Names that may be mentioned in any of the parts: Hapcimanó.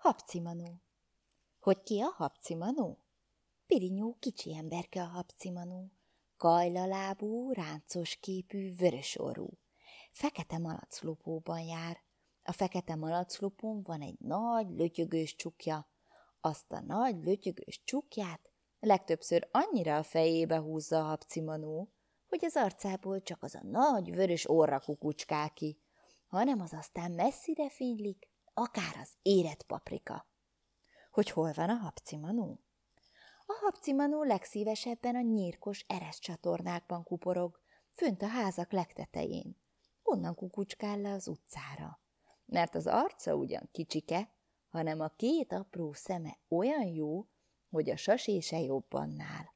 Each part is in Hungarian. Hapcimanó. Hogy ki a Hapcimanó? Pirinyó kicsi emberke a Hapcimanó. Kajlalábú, ráncos képű, vörösorú. Fekete malaclopóban jár. A fekete malaclopón van egy nagy, lötyögős csukja. Azt a nagy, lötyögős csukját legtöbbször annyira a fejébe húzza a Hapcimanó, hogy az arcából csak az a nagy, vörös orra kukucskál ki, hanem az aztán messzire fénylik, akár az érett paprika. Hogy hol van a Hapcimanó? A Hapcimanó legszívesebben a nyírkos eres csatornákban kuporog, fönt a házak legtetején. Onnan kukucskál le az utcára. Mert az arca ugyan kicsike, hanem a két apró szeme olyan jó, hogy a sasé se jobbannál.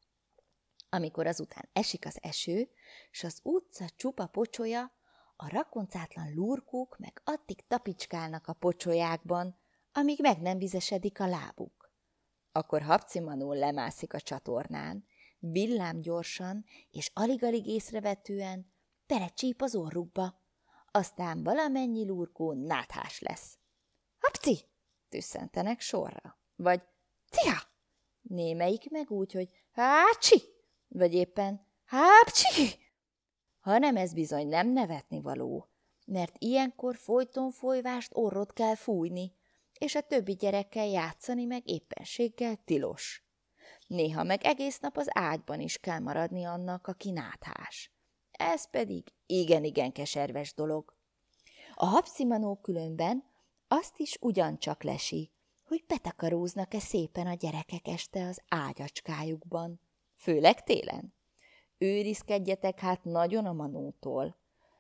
Amikor azután esik az eső, s az utca csupa pocsolya, a rakoncátlan lurkók meg addig tapicskálnak a pocsolyákban, amíg meg nem vizesedik a lábuk. Akkor Hapcimanó lemászik a csatornán, villám gyorsan és alig-alig észrevetően belecsíp az orrukba, aztán valamennyi lurkó náthás lesz. Hapci! Tüsszentenek sorra, vagy ciha! Némelyik meg úgy, hogy hácsi! Vagy éppen hápcsi! Hanem ez bizony nem nevetni való, mert ilyenkor folyton folyvást orrot kell fújni, és a többi gyerekkel játszani meg éppenséggel tilos. Néha meg egész nap az ágyban is kell maradni annak, aki náthás. Ez pedig igen-igen keserves dolog. A Hapcimanó különben azt is ugyancsak lesi, hogy betakaróznak-e szépen a gyerekek este az ágyacskájukban, főleg télen. Őrizkedjetek hát nagyon a manótól,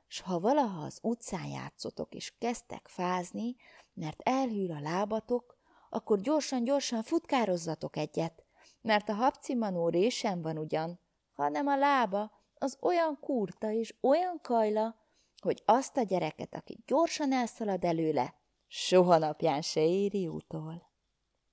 s ha valaha az utcán játszotok és kezdtek fázni, mert elhűl a lábatok, akkor gyorsan-gyorsan futkározzatok egyet, mert a Hapcimanó résen van ugyan, hanem a lába az olyan kurta és olyan kajla, hogy azt a gyereket, aki gyorsan elszalad előle, soha napján se éri utol.